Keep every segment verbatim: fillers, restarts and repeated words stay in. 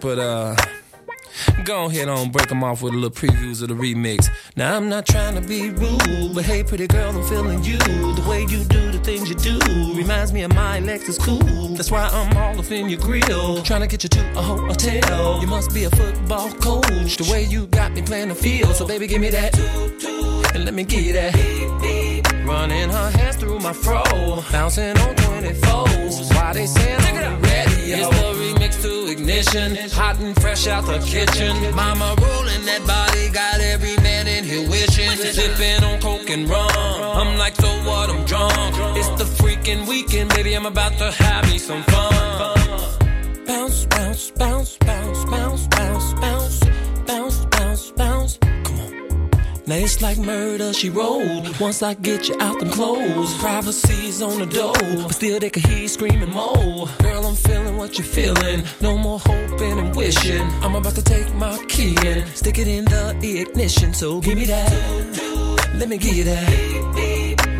But uh, go ahead on, break them off with a little previews of the remix. Now I'm not trying to be rude, but hey pretty girl, I'm feeling you. The way you do the things you do reminds me of my Lexus cool. That's why I'm all up in your grill, trying to get you to a hotel. You must be a football coach, the way you got me playing the field. So baby give me that, and let me give you that. Running her hands through my fro, bouncing on twenty-fours. Why they saying I'm ready? It's the remix to ignition, hot and fresh out the kitchen. Mama rolling that body, got every man in here wishing. Sipping on coke and rum, I'm like so what, I'm drunk. It's the freaking weekend, baby, I'm about to have me some fun. Bounce, bounce, bounce, bounce, bounce, bounce, bounce, bounce, bounce, bounce. Now it's like murder, she wrote. Once I get you out them clothes, privacy's on the door, but still they can hear you screaming, Mo. Girl, I'm feeling what you're feeling. No more hoping and wishing. I'm about to take my key and stick it in the ignition. So give me that, let me give you that.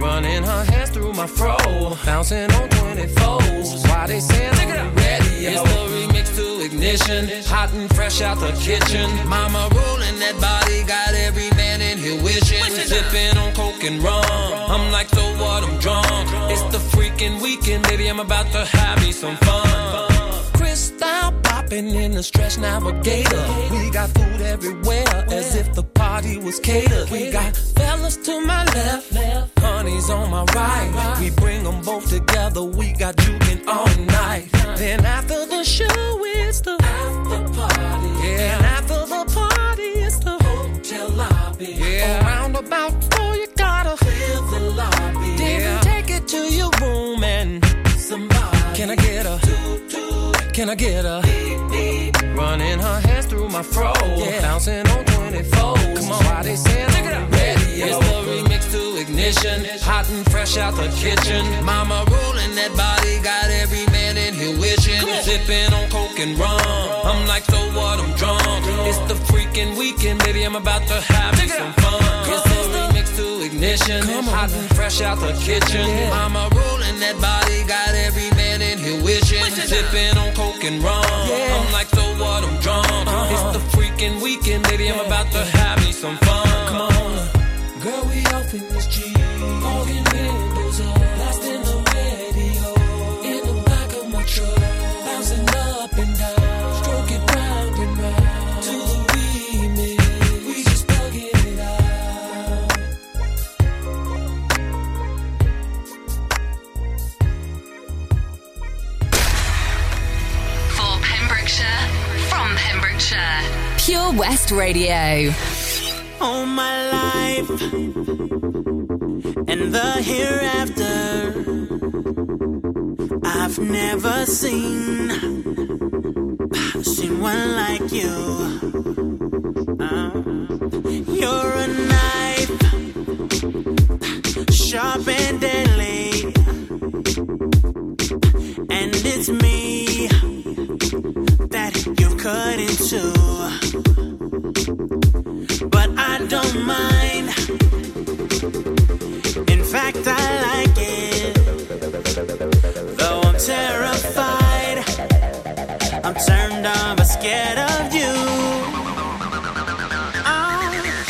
Running her hands through my fro, bouncing on twenty-fours. Why they saying I'm ready? It's the remix to ignition, hot and fresh out the kitchen. Mama rolling that body, got every man in here wishing. Sipping on coke and rum, I'm like so what, I'm drunk. It's the freaking weekend, baby, I'm about to have me some fun. Crystal popping in the stretch navigator. We got food everywhere, as if the party was catered. We got fellas to my left, honeys on my right. We bring them both together, we got juking all night. Then after the show, it's the after party. Yeah. And after the party, it's the hotel lobby. Yeah. Around about four, you gotta clear the lobby. Then yeah. Take it to your room and somebody. Can I get a Can I get a beep, beep. Running her hands through my fro, yeah. Bouncing on twenty-fours. Come on, why they saying I'm ready? It's the remix to ignition, hot and fresh out the kitchen. Mama rolling that body, got every man in here wishing. Sipping on coke and rum, I'm like so what, I'm drunk. It's the freaking weekend, baby, I'm about to have me some fun. It's the remix to ignition, hot and fresh out the kitchen. Mama rolling that body, got every man in here wishing. Sipping on coke and rum, yeah. I'm like so what, I'm drunk. Uh-huh. It's the freaking weekend, baby, yeah. I'm about to have me some fun. Come on, girl, we off in this G, fogging windows up, blasting the radio in the back of my truck, bouncing up and down, stroking round and round to the remix. We just plugging it out. For Pembrokeshire, from Pembrokeshire, Pure West Radio. All my life and the hereafter, I've never seen seen one like you. Uh. You're a knife, sharp and deadly, and it's me that you cut into, but I don't mind. In fact, I like it, though I'm terrified. I'm turned on but scared of you.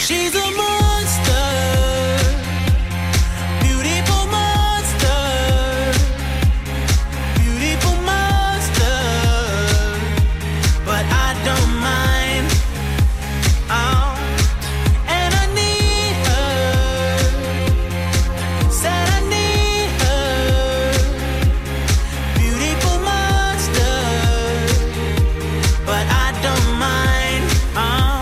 She's a monster, beautiful monster, beautiful monster, but I don't mind, oh, and I need her, said I need her, beautiful monster, but I don't mind, oh.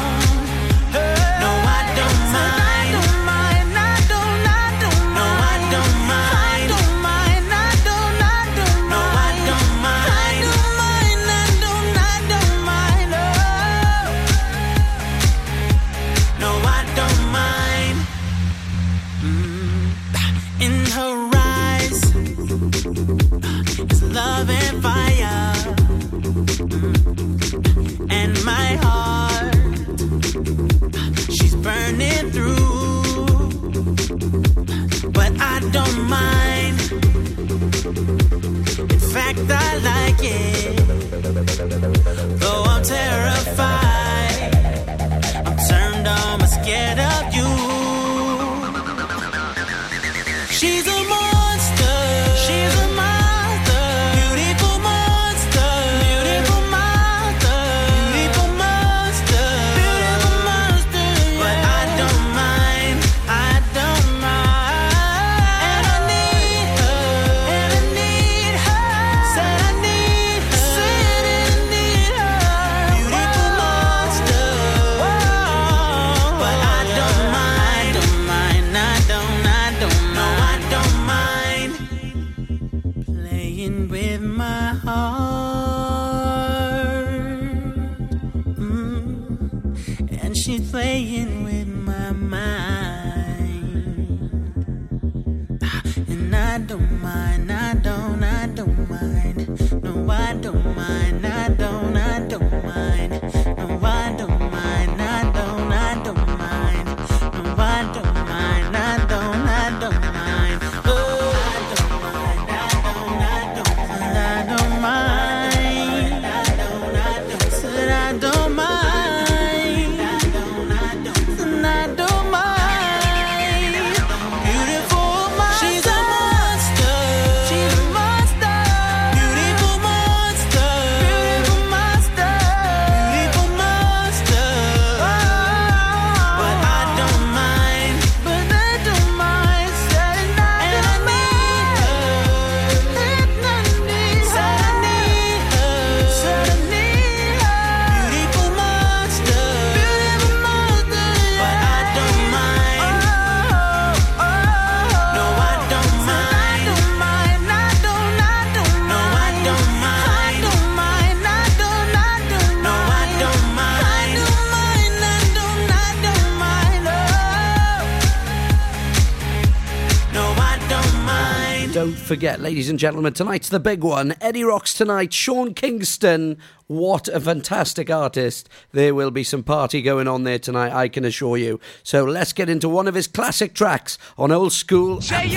Forget, ladies and gentlemen, tonight's the big one. Eddie Rocks tonight, Sean Kingston. What a fantastic artist. There will be some party going on there tonight, I can assure you. So let's get into one of his classic tracks on Old School Say Anthems.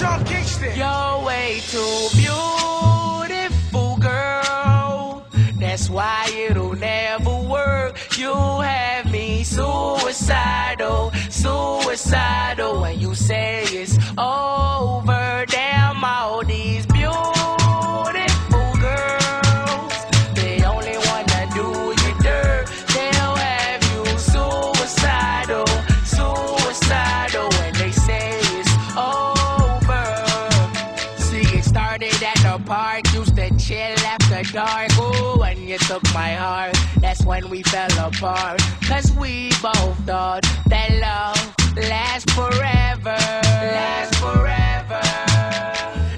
Yo, Sean Kingston. You're way too beautiful, girl. That's why it'll never work. You have me suicidal, suicidal. When you say it's over, damn all these beautiful girls, they only wanna do you dirt. They'll have you suicidal, suicidal. When they say it's over. See, it started at the park, used to chill after dark. Ooh, and you took my heart. That's when we fell apart, 'cause we both thought that love lasts forever, lasts forever.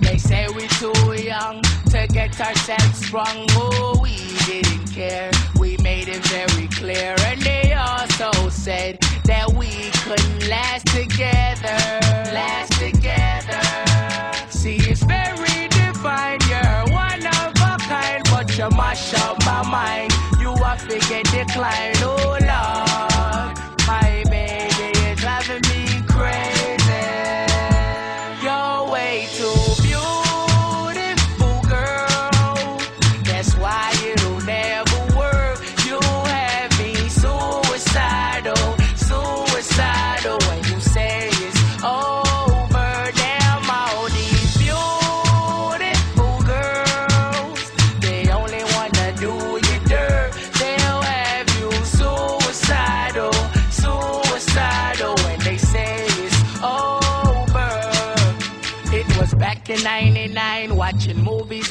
They say we too young to get ourselves sprung. Oh, we didn't care, we made it very clear. And they also said that decline, oh Lord, my baby is driving me crazy. You're way too beautiful, girl, that's why it'll never work. You have me suicidal, suicidal, when you say it's over. Damn all these beautiful girls, they only wanna do you dirt. They'll have you suicidal, suicidal, when they say it's over. It was back in ninety-nine, watching movies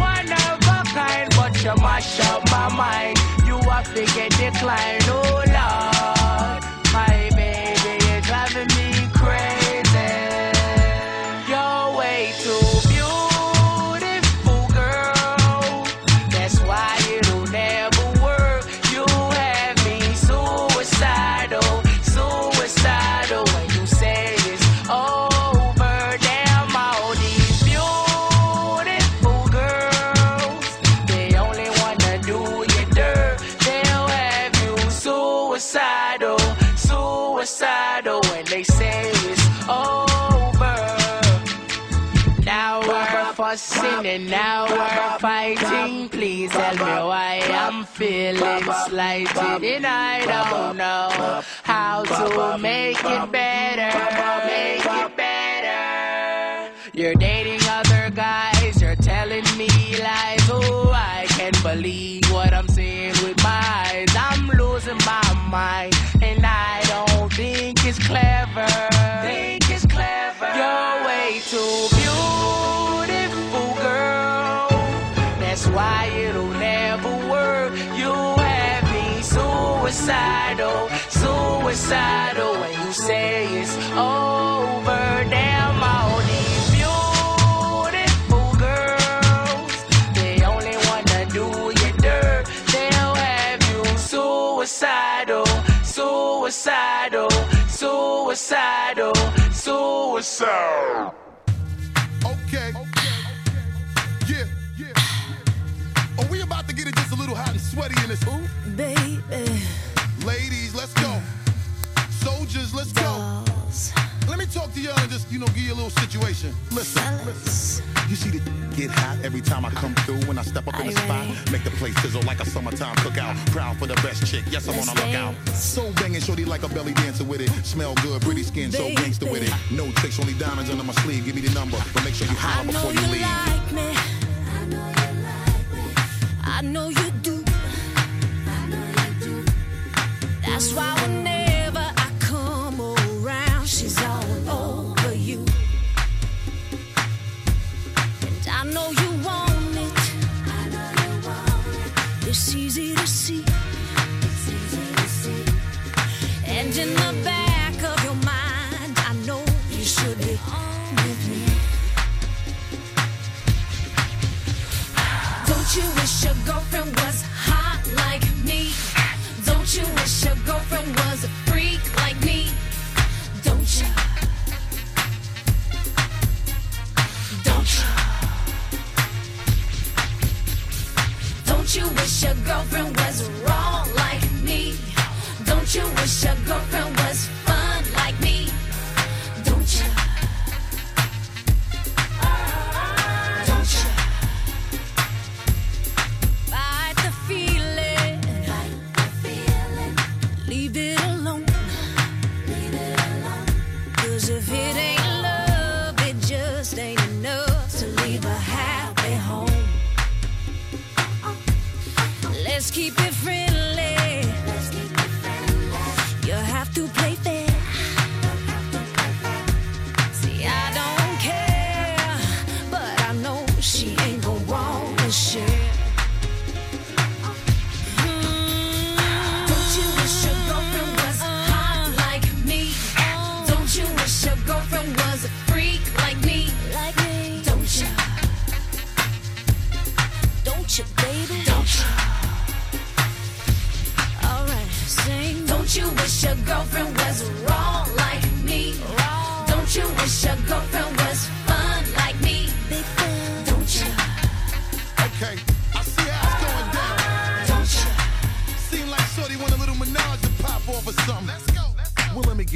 one of a kind, but you mash up my mind. You have to get declined, oh Lord, my baby is driving me crazy. You're way too beautiful, girl, that's why it'll never work. You have me suicidal, suicidal, when you say it's over. Damn all these beautiful girls, they only wanna do you dirt. They'll have you suicidal, suicidal, when they say it's over. Now we're fussing and now we're fighting. Please tell me why I'm feeling slighted, and I don't know how to make it better, make it better. You're dating other guys, you're telling me lies. Oh, I can't believe what I'm seeing with my eyes. I'm losing my mind, and I don't think it's clever, think it's clever. You're way too beautiful, girl, that's why it'll never work. You have me suicidal, suicidal, when you say it's over. Damn all these beautiful girls, they only wanna do you dirt. They'll have you suicidal, suicidal, suicidal, suicidal. Okay. Yeah, yeah, yeah. Are we about to get it just a little hot and sweaty in this hoop? Baby. Ladies, let's go. Soldiers, let's Dolls. go. Let me talk to y'all and just, you know, give you a little situation. Listen, listen. You see the get hot every time I come through. When I step up in the spot, make the place sizzle like a summertime cookout. Proud for the best chick, yes, I'm on a lookout. So banging, shorty like a belly dancer with it. Smell good, pretty skin, so gangster with it. No tricks, only diamonds under my sleeve. Give me the number, but make sure you holler before you leave. I know you like me. I know you like me. I know you do. I know you do. That's why whenever I come around, she's all. I know you want it. I know you want it. It's easy to see. It's easy to see. And in the back of your mind, I know you should be on with me. Don't you wish your girlfriend was hot like me? Don't you wish your girlfriend was a freak like me? Don't you? Don't you? Don't you wish your girlfriend was raw like me? Don't you wish your girlfriend was fun like me? Don't you? Don't you? Fight the feeling. Fight the feeling. Leave it alone. Leave it alone. 'Cause if it ain't love, it just ain't enough to leave a happy home. Let's keep it friendly. Let's keep it friendly. You have to play fair. See, I don't care, but I know she ain't gon' want to share. Mm-hmm. Don't you wish you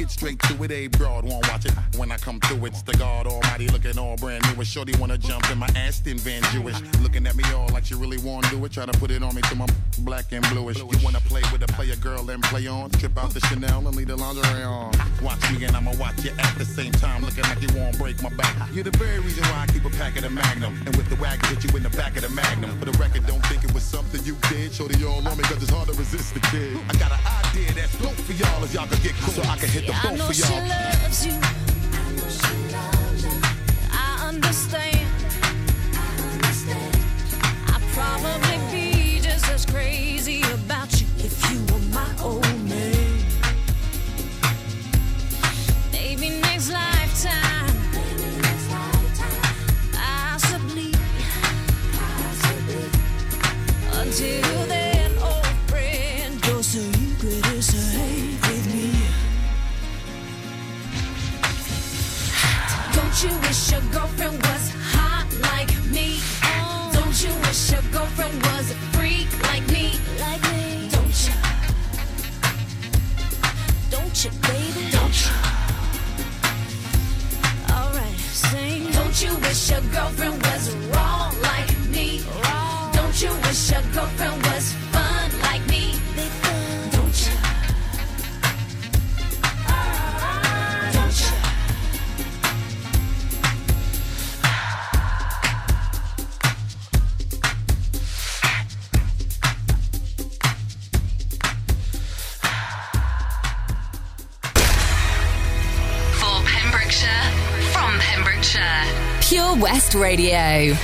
get straight to it. A broad won't watch it. When I come through, it's the God Almighty looking all brand new. A shorty wanna jump in my Aston Van Jewish. Looking at me all like she really wanna do it. Try to put it on me till my black and bluish. You wanna play with a player girl and play on. Trip out the Chanel and leave the lingerie on. Watch me and I'ma watch you at the same time. Looking like you won't break my back. You're the very reason why I keep a pack of the Magnum. And with the wagon, hit you in the back of the Magnum. For the record, don't think it was something you did. Shorty y'all on me cause it's hard to resist the kid. I got an idea that's dope for y'all as y'all can get cool. So I can hit the boat for y'all. I know she loves you. I know she loves you. I understand. I understand. I'd probably be just as crazy about you if you were my old man. Maybe next lifetime. Until then, old friend, go so you could hang with me. Don't you wish your girlfriend was hot like me? Don't you wish your girlfriend was a freak like me? Like me? Don't you? Don't you, baby? Don't you? All right, sing. Don't you wish your girlfriend was raw like me? Raw. Don't you wish your girlfriend was fun like me? Don't you? Don't you? For Pembrokeshire, from Pembrokeshire, Pure West Radio.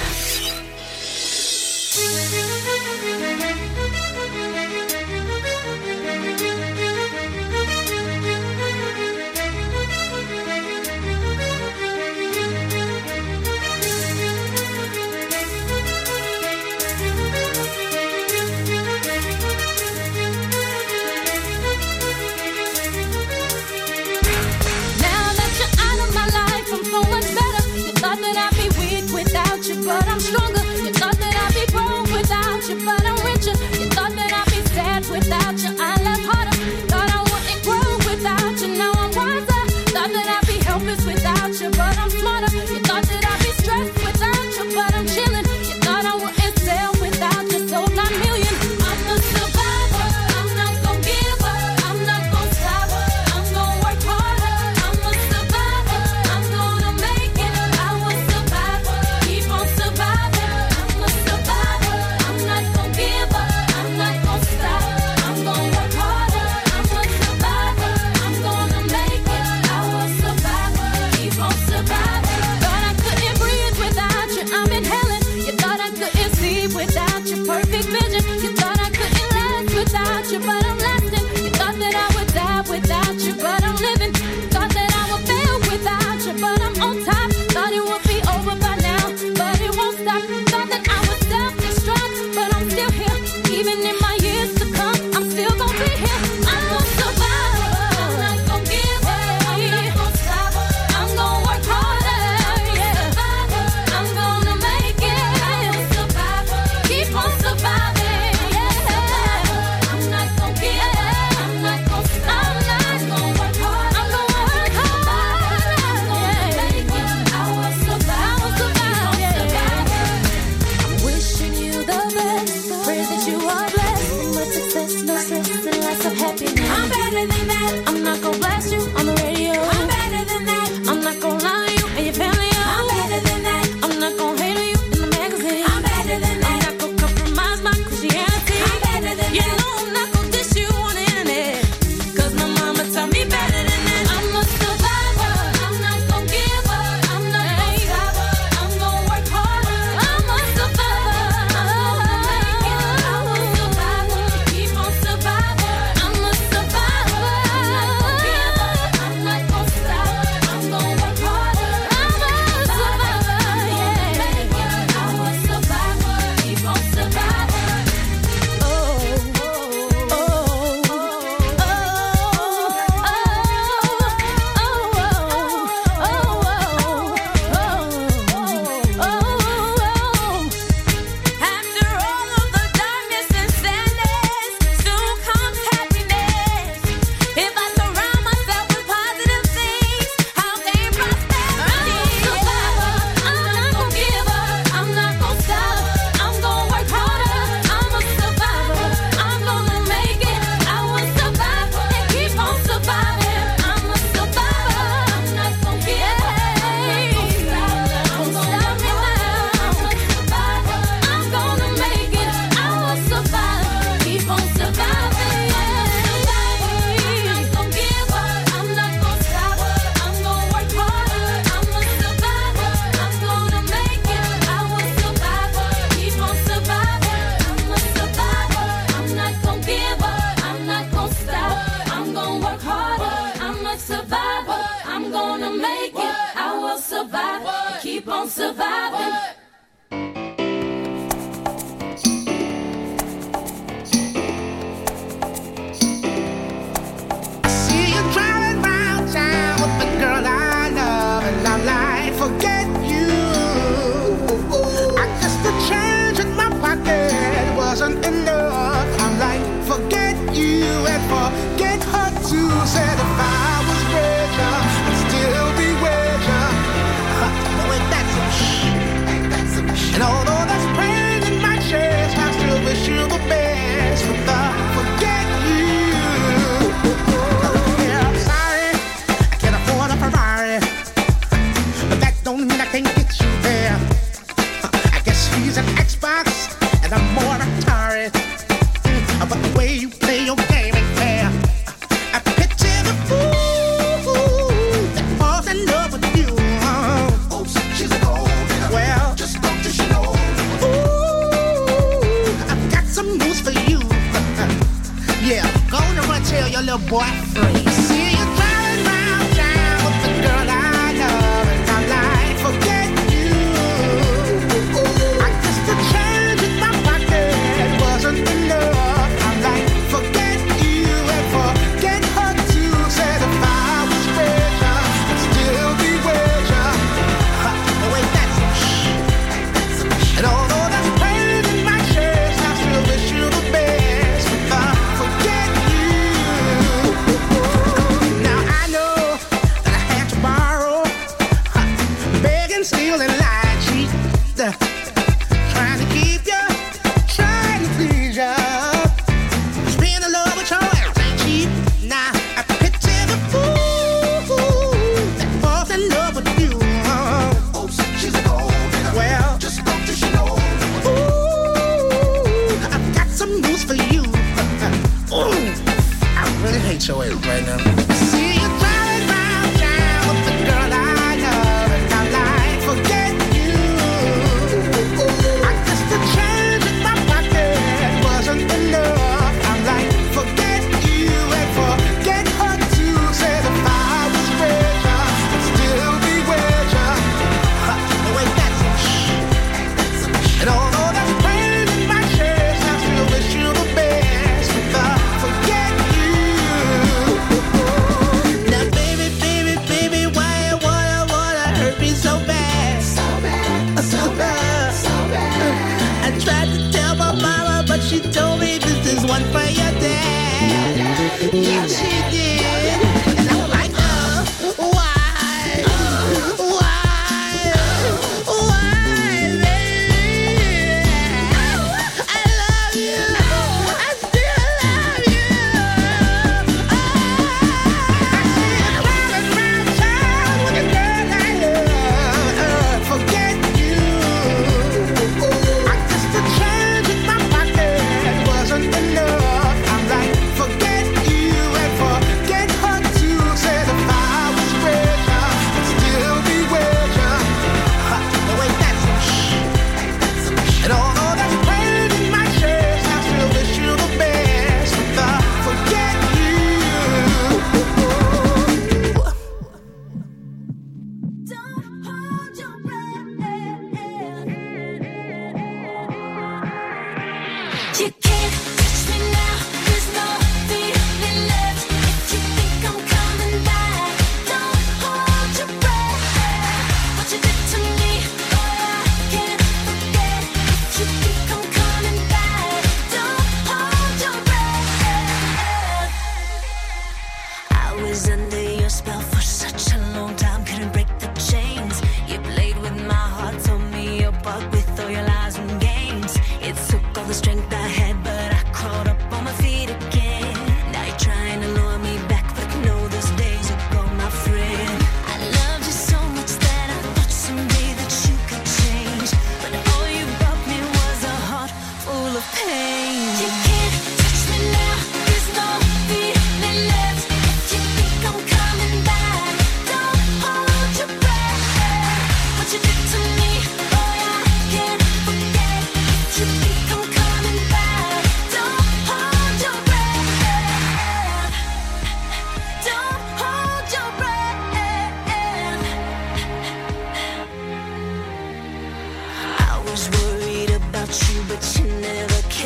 I'm gonna make it. I will survive. I keep on surviving. I see you driving round town with the girl I love, and I'm like, forget you. I guess the change in my pocket wasn't enough. I'm like, forget you and forget her too. Said if I was richer, I'd still be richer. But that's some shit.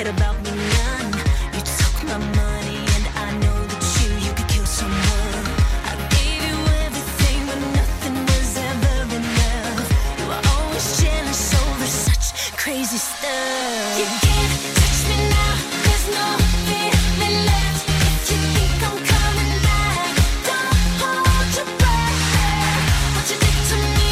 cared about me none. You took my money and I know that you, you could kill someone. I gave you everything but nothing was ever enough. You were always jealous over such crazy stuff. You can't touch me now, cause no feeling left. If you think I'm coming back, don't hold your breath. What you did to me,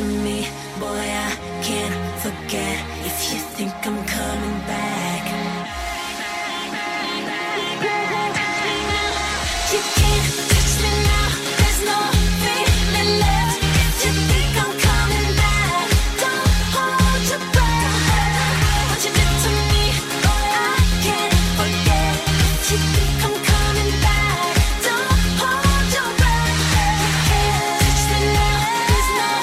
to me, boy, I can't forget. If you think I'm coming back, you can't touch me now, there's no feeling left. If you think I'm coming back, don't hold your breath. What you did to me, boy, I can't forget. If you think I'm coming back, don't hold your breath. You can't touch me now, there's no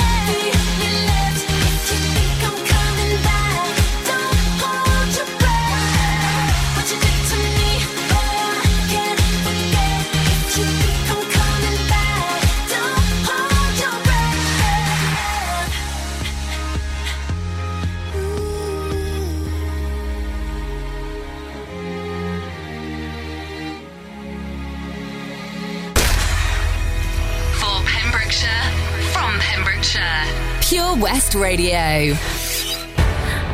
Pure West Radio.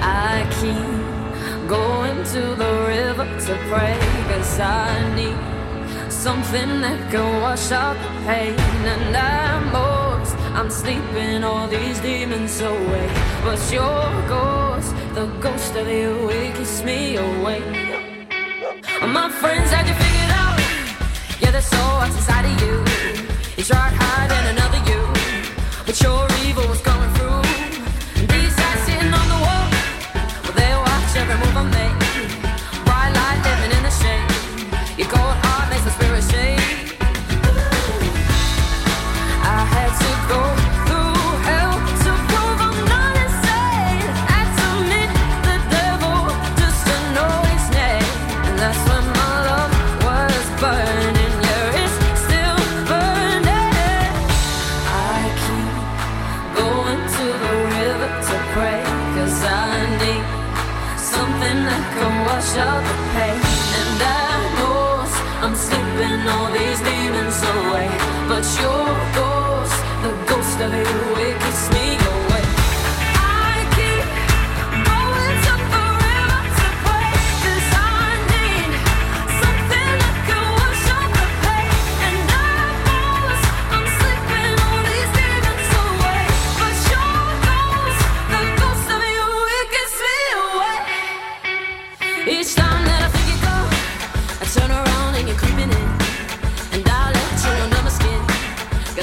I keep going to the river to pray, cause I need something that can wash out the pain. And I'm lost, I'm sleeping all these demons away. But your ghost, the ghost of you, it keeps me awake. My friends had you figured out, yeah, they're so what's inside of you. You tried hiding another you, but your evil was coming through. And these eyes sitting on the wall, well, they watch every move I make. Bright light living in the shade, your cold heart makes the spirit shake. I had to go through hell to prove I'm not insane. Had to meet the devil just to know his name. And that's when my love was burned. Wash out the pain, and I lost, I'm sleeping all these demons away. But your ghost, the ghost of you, it keeps me going.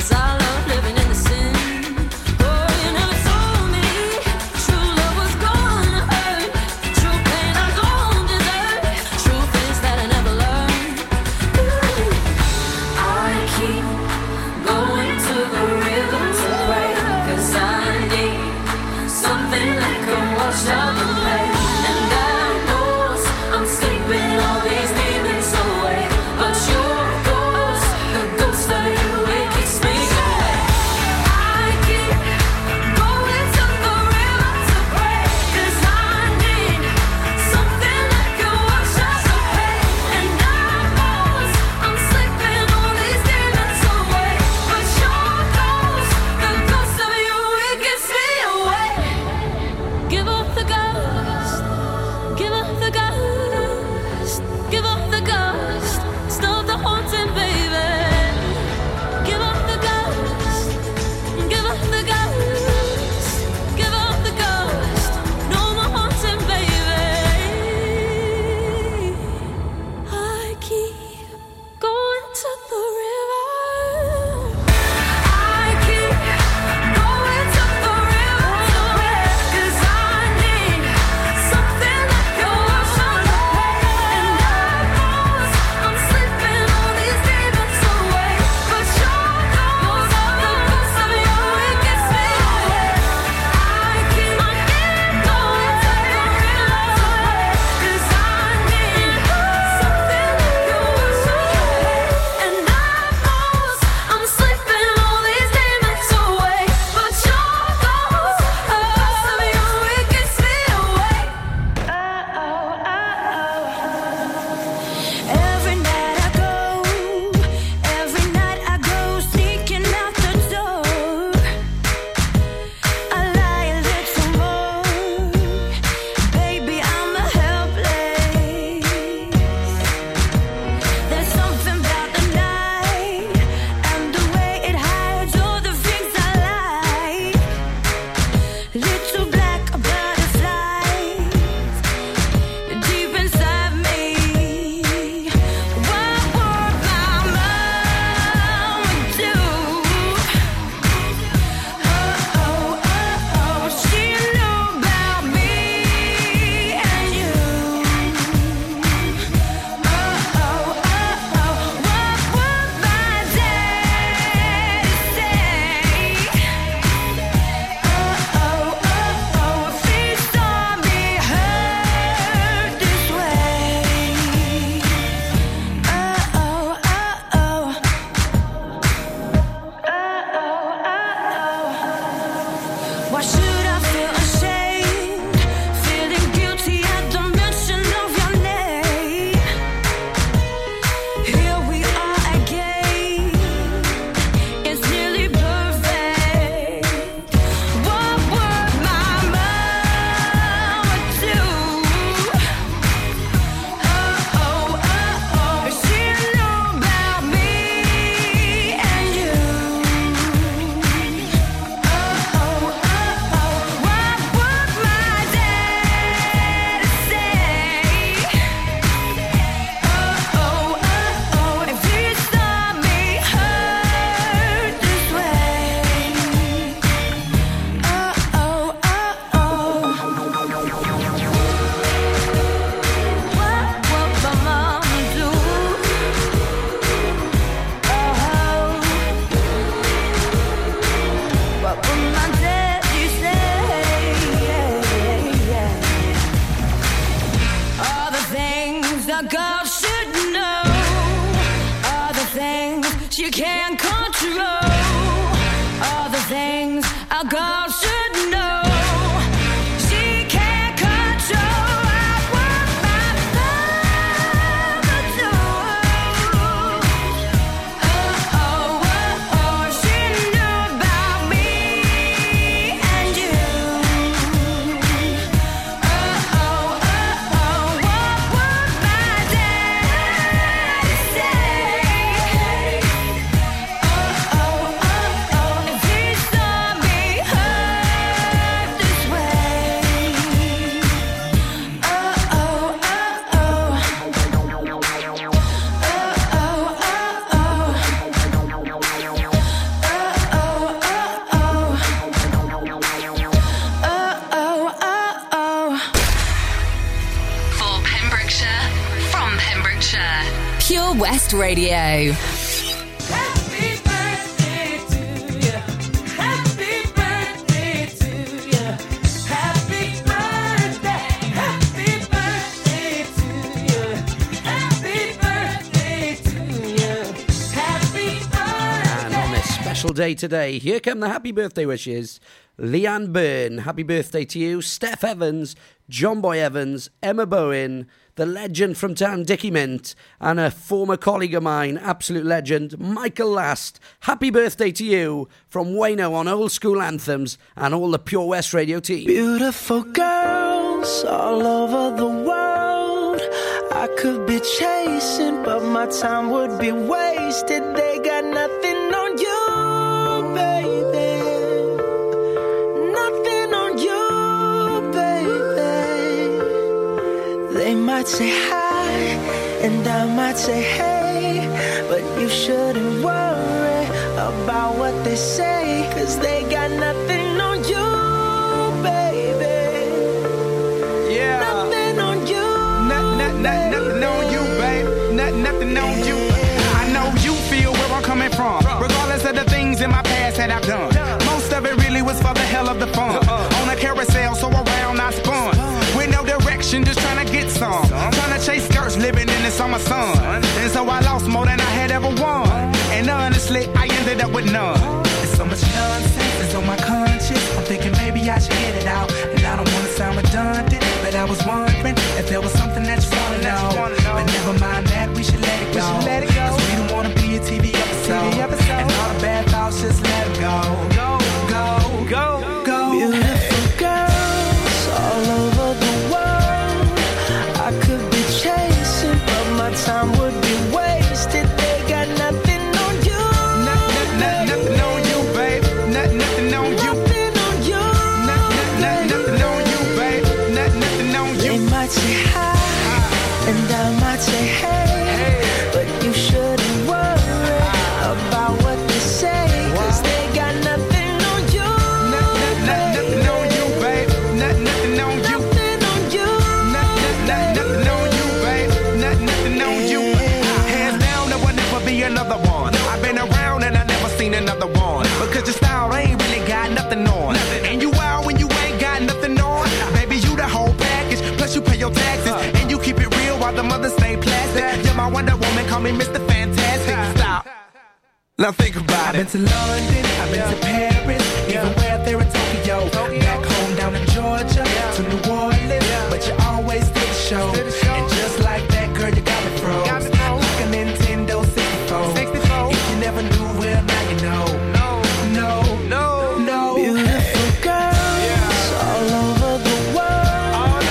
I love living in the sin. Oh. that you can't control. All the things a girl should know. She can't control. I want my love to. Oh, oh, oh, oh. She knew about me and you. Oh, oh, oh, oh. What would my dad say? For Pembrokeshire, from Pembrokeshire, Pure West Radio. Happy birthday to you. Happy birthday to you. Happy birthday. Happy birthday to you. Happy birthday to you. Happy birthday. And on this special day today, here come the happy birthday wishes. Leanne Byrne, happy birthday to you. Steph Evans, John Boy Evans, Emma Bowen, the legend from town, Dickie Mint, and a former colleague of mine, absolute legend, Michael Last. Happy birthday to you from Wayno on Old School Anthems and all the Pure West Radio team. Beautiful girls all over the world. I could be chasing, but my time would be wasted. They got nothing on you, baby. They might say hi, and I might say hey, but you shouldn't worry about what they say, 'cause they got nothing on you, baby. Yeah. Nothing on you, not, not, not, nothing on you, babe. Not, nothing on you. I know you feel where I'm coming from, regardless of the things in my past that I've done. Most of it really was for the hell of the fun. On a carousel, so around I spun. With no direction, just trying to get some. Trying to chase skirts, living in the summer sun. And so I lost more than I had ever won. And honestly, I ended up with none. There's so much nonsense that's on my conscience. I'm thinking maybe I should get it out. And I don't want to sound redundant, but I was wondering if there was something that you want to know. But never mind that, we should let it go. 'Cause we don't want to be a T V episode. And all the bad thoughts, just let it go. Go, go, go, go. Beautiful girls all over. Time would be wasted. They got nothing on you. Not, not, not, nothing on you, babe. Not, nothing on you. Nothing on you. Not, not, not, nothing on you, babe. Not, nothing on you. They might say hi, hi, and I might say hey, hey, but you shouldn't worry about what they say, 'cause they got nothing on you. Not, not, not, nothing on you, babe. Not, nothing on you. Nothing on you. Not, not, not, nothing on you, babe. Not, nothing on you. Hands down, there will never be another one. I've been around and I never seen another one. Because your style ain't really got nothing on. And you out when you ain't got nothing on. Baby, you the whole package. Plus you pay your taxes. And you keep it real while the mothers stay plastic. You're my Wonder Woman, call me Mister Fantastic. Stop. Now think about it. I've been to London, I've been to Paris, even where there in Tokyo. Back home down in Georgia, to New Orleans, but you always did the show. And just like that, girl, you got me froze. Like a Nintendo sixty-four. If you never knew, well, now you know. No, no, no. Beautiful girls all over the world.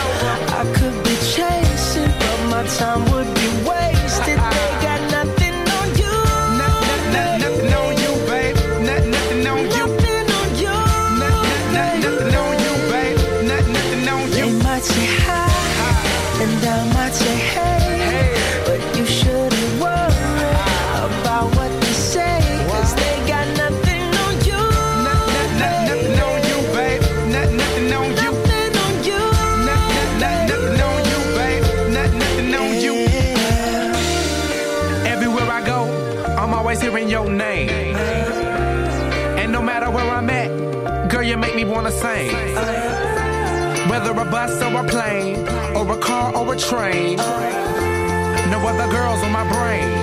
I could be chasing, but my time would be wasted. They got nothing on you. Nothing on you, babe. Nothing on you. Nothing on you. Nothing on you, babe. Nothing on you. They might say hi, and I might say hey, but you shouldn't worry about what they say, 'cause they got nothing on you. Nothing on you, babe. Nothing on you. Nothing on you. Nothing on you, babe. Nothing on you. Everywhere I go, I'm always hearing your name. And no matter where I'm at, girl, you make me wanna sing. Whether a bus or a plane, or a car or a train, no other girls on my brain.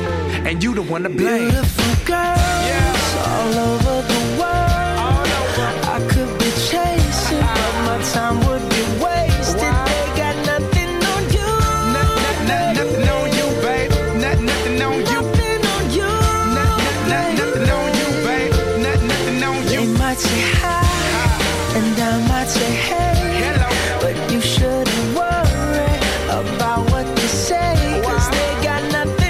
and you the one to blame. Beautiful girls yeah. all over the world. All over. I could be chasing, but my time would be wasted. Wow. They got nothing on you. Nothing, nothing, nothing on you, babe. Nothing, nothing on you. Nothing on you. Nothing, nothing, nothing on you, babe. Nothing, nothing on you. You might say hi, hi, and I might say hey. Hello. But you shouldn't worry about what they say. Cause wow. they got nothing.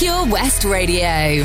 Pure West Radio.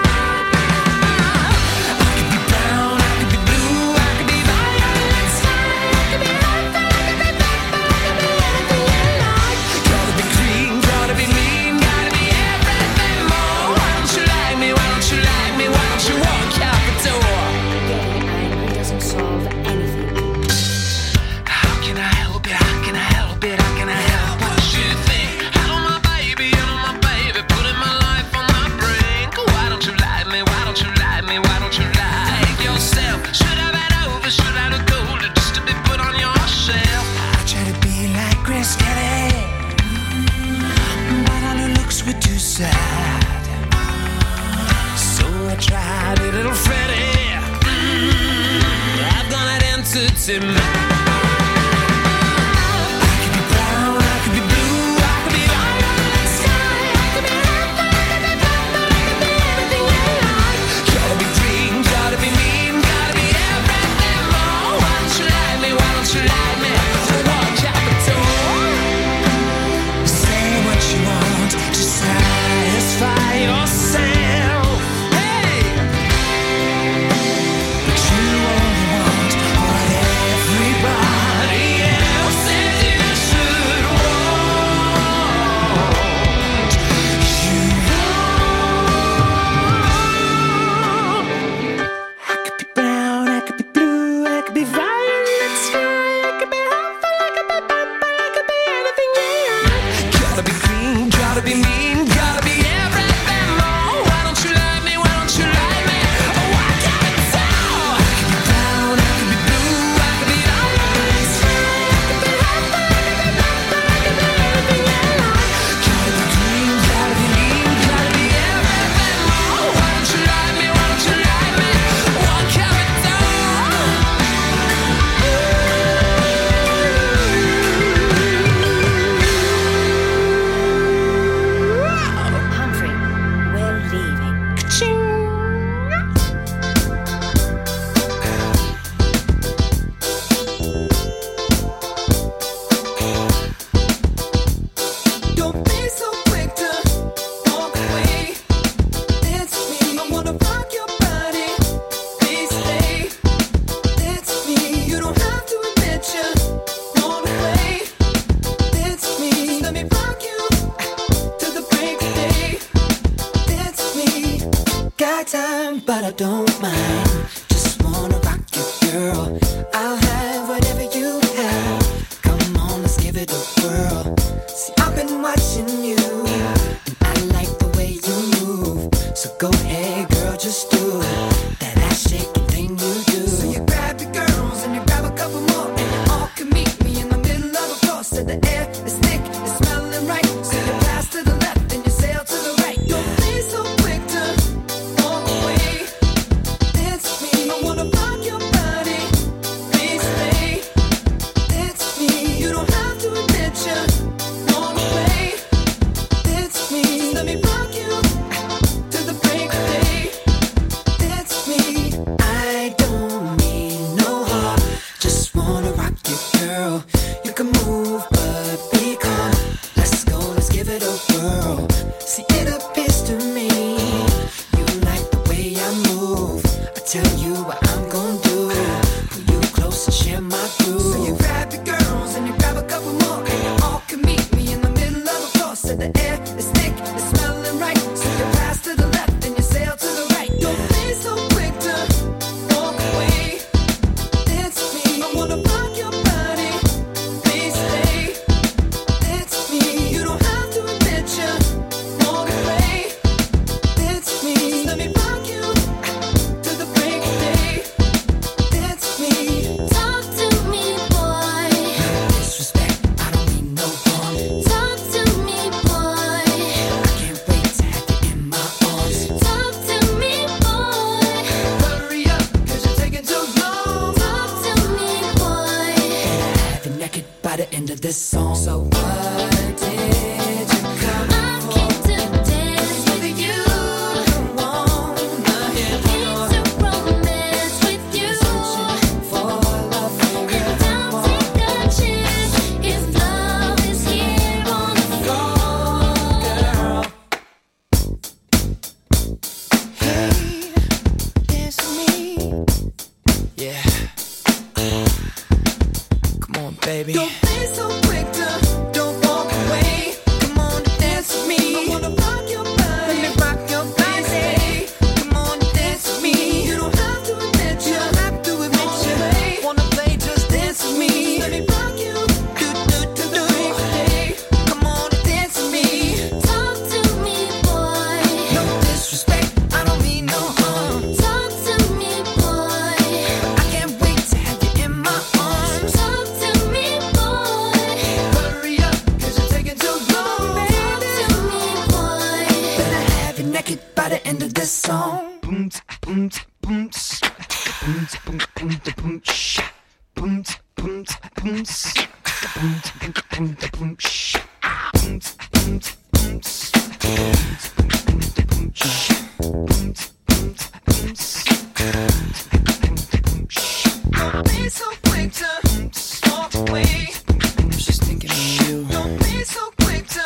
me rock you to the break of day. baby. Don't be so quick to, don't walk away. Come on, dance with me. I wanna rock your body. Let me rock your body. Come on, dance with me. You don't have to admit you, you don't have to admit you. Away. Wanna play, just dance with me. Just let me rock you. Do, do, do, do, do. Come on, dance with me. Talk to me, boy. No disrespect, I don't mean no harm. Talk to me, boy. I can't wait to have you in my arms. Talk to me, boy. Hurry up, cause you're taking too long. Talk to me, boy. Better have you naked by the end of this song. Boom, boom, boom, boom, boom, boom, boom, boom, boom, boom, boom, boom, Don't be so quick to walk away. She's thinking of you. Don't be so quick to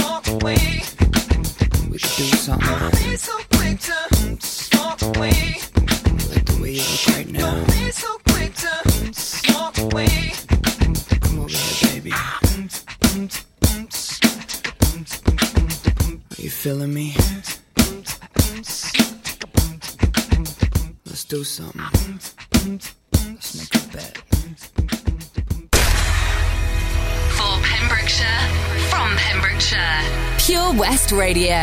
walk away. We should do Don't something. be so quick to walk away. Like the way you look right now. Don't be so quick to walk away. Come over here, baby. Are you feeling me? Let's do something. Let's make a bet. For Pembrokeshire, from Pembrokeshire. Pure West Radio.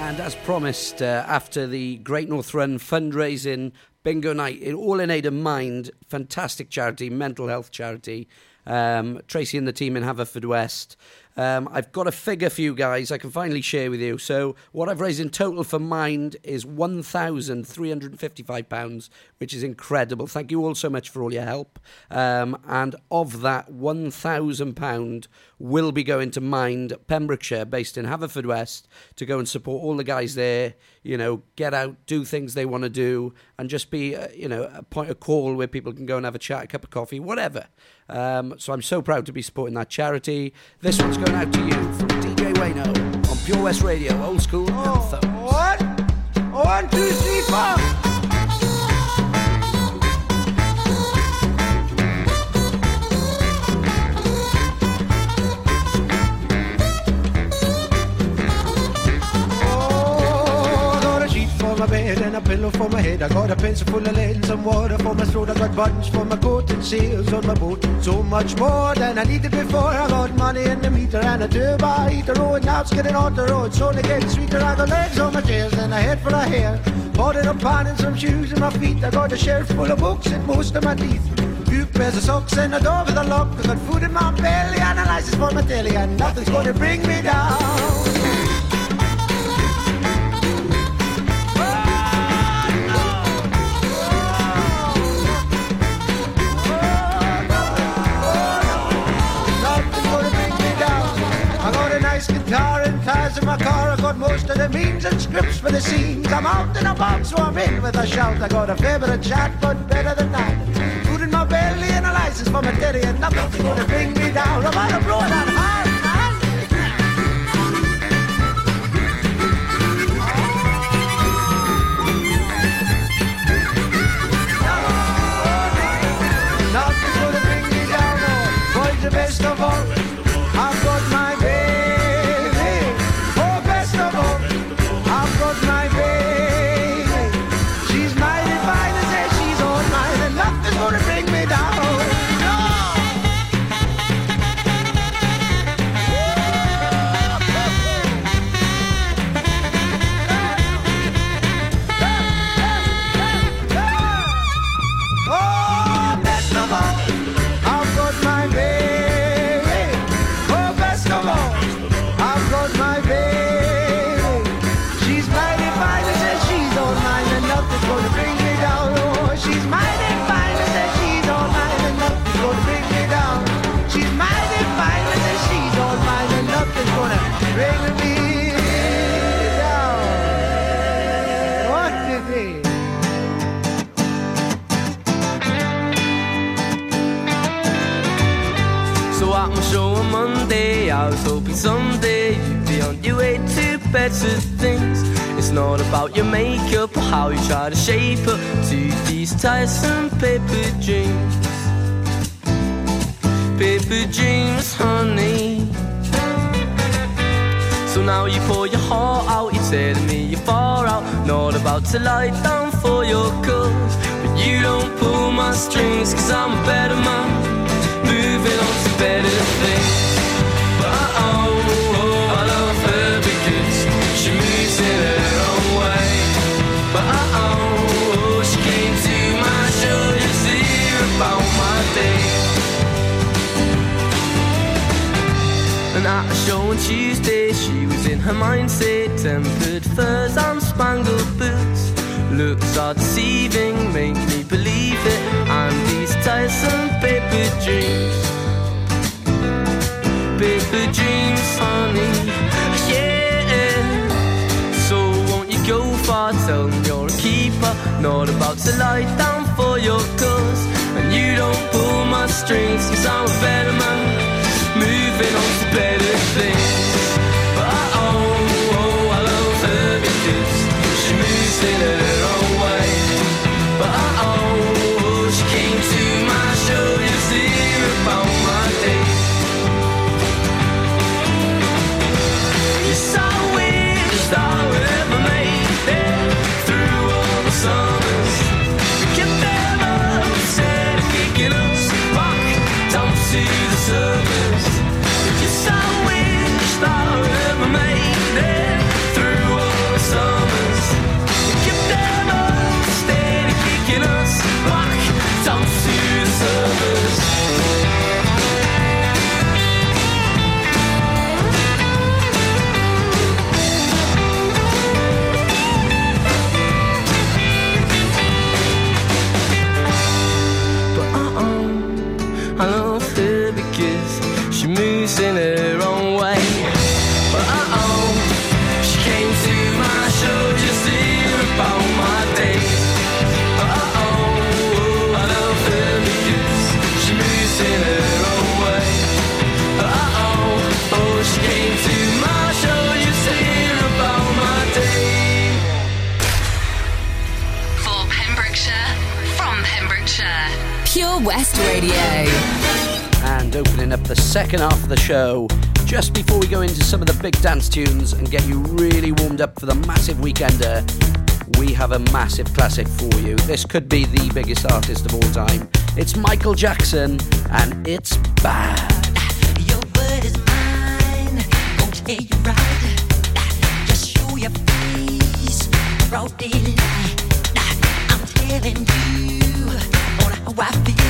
And as promised, uh, after the Great North Run fundraising bingo night, in all in aid of Mind, fantastic charity, mental health charity, um, Tracy and the team in Haverfordwest. Um, I've got a figure for you guys I can finally share with you. So what I've raised in total for Mind is one thousand three hundred fifty-five pounds, which is incredible. Thank you all so much for all your help. Um, and of that, one thousand pounds will be going to Mind Pembrokeshire, based in Haverfordwest, to go and support all the guys there, you know, get out, do things they want to do, and just be, uh, you know, a point of call where people can go and have a chat, a cup of coffee, whatever. Um, so I'm so proud to be supporting that charity. This one's going out to you from D J Wayne on Pure West Radio, Old School Anthems. Oh, what? One, two, three, four. My bed and a pillow for my head. I got a pencil full of lead and some water for my throat. I got buttons for my coat and seals on my boat. So much more than I needed before. I got money in the meter and a turbo heater. Oh, and now it's getting on the road. So they get sweeter. I got legs on my chairs and a head full of hair. Bought in a pan and some shoes on my feet. I got a shelf full of books and most of my teeth. Two pairs of socks and a door with a lock. I got food in my belly and a license for my telly. And nothing's gonna bring me down. Guitar and tires in my car. I got most of the means and scripts for the scenes. I'm out in a box, so I'm in with a shout. I got a favourite chat, but better than that. Food in my belly and a license for my daddy, and nothing's gonna bring me down. I'm out of blow that high. Nothing's gonna bring me down. No. Boy's the best of all. I've got my I was hoping someday you'd be on your way to better things. It's not about your makeup or how you try to shape up to these tiresome paper dreams. paper dreams, honey. So now you pour your heart out, you're telling me you're far out, not about to lie down for your cause. But you don't pull my strings, cause I'm a better man, moving on to better things. But oh, oh, I love her because she moves in her own way. But oh, oh, she came to my show to hear about my day. And at a show on Tuesday, she was in her mindset, tempered furs and spangled boots. Looks are deceiving, make me believe it, and these tiresome paper dreams, paper dreams, honey, yeah. So won't you go far, tell them you're a keeper, not about to lie down for your cause. And you don't pull my strings, cause I'm a better man, moving on to better things. But oh, oh, I love her because she moves in her own way. But oh, oh, she came to my show to hear about my day. Yes, I wish I ever made it through all the summers. We kept them up, instead of kicking us back down to the surface. I wish I ever made it through all the summers. Give them up, instead of kicking us back down to the surface. But uh-uh, I love her because she moves in her own way. But uh oh, she came to my show just to hear about my day. But uh oh, I love her because she moves in her own way. But uh oh, oh, she came to my show just to hear about my day. For Pembrokeshire, from Pembrokeshire, Pure West Radio. And opening up the second half of the show, just before we go into some of the big dance tunes and get you really warmed up for the massive weekender, we have a massive classic for you. This could be the biggest artist of all time. It's Michael Jackson, and it's Bad. Your word is mine, won't hear you right. Just show your face, broad daylight. I'm telling you, on how I feel.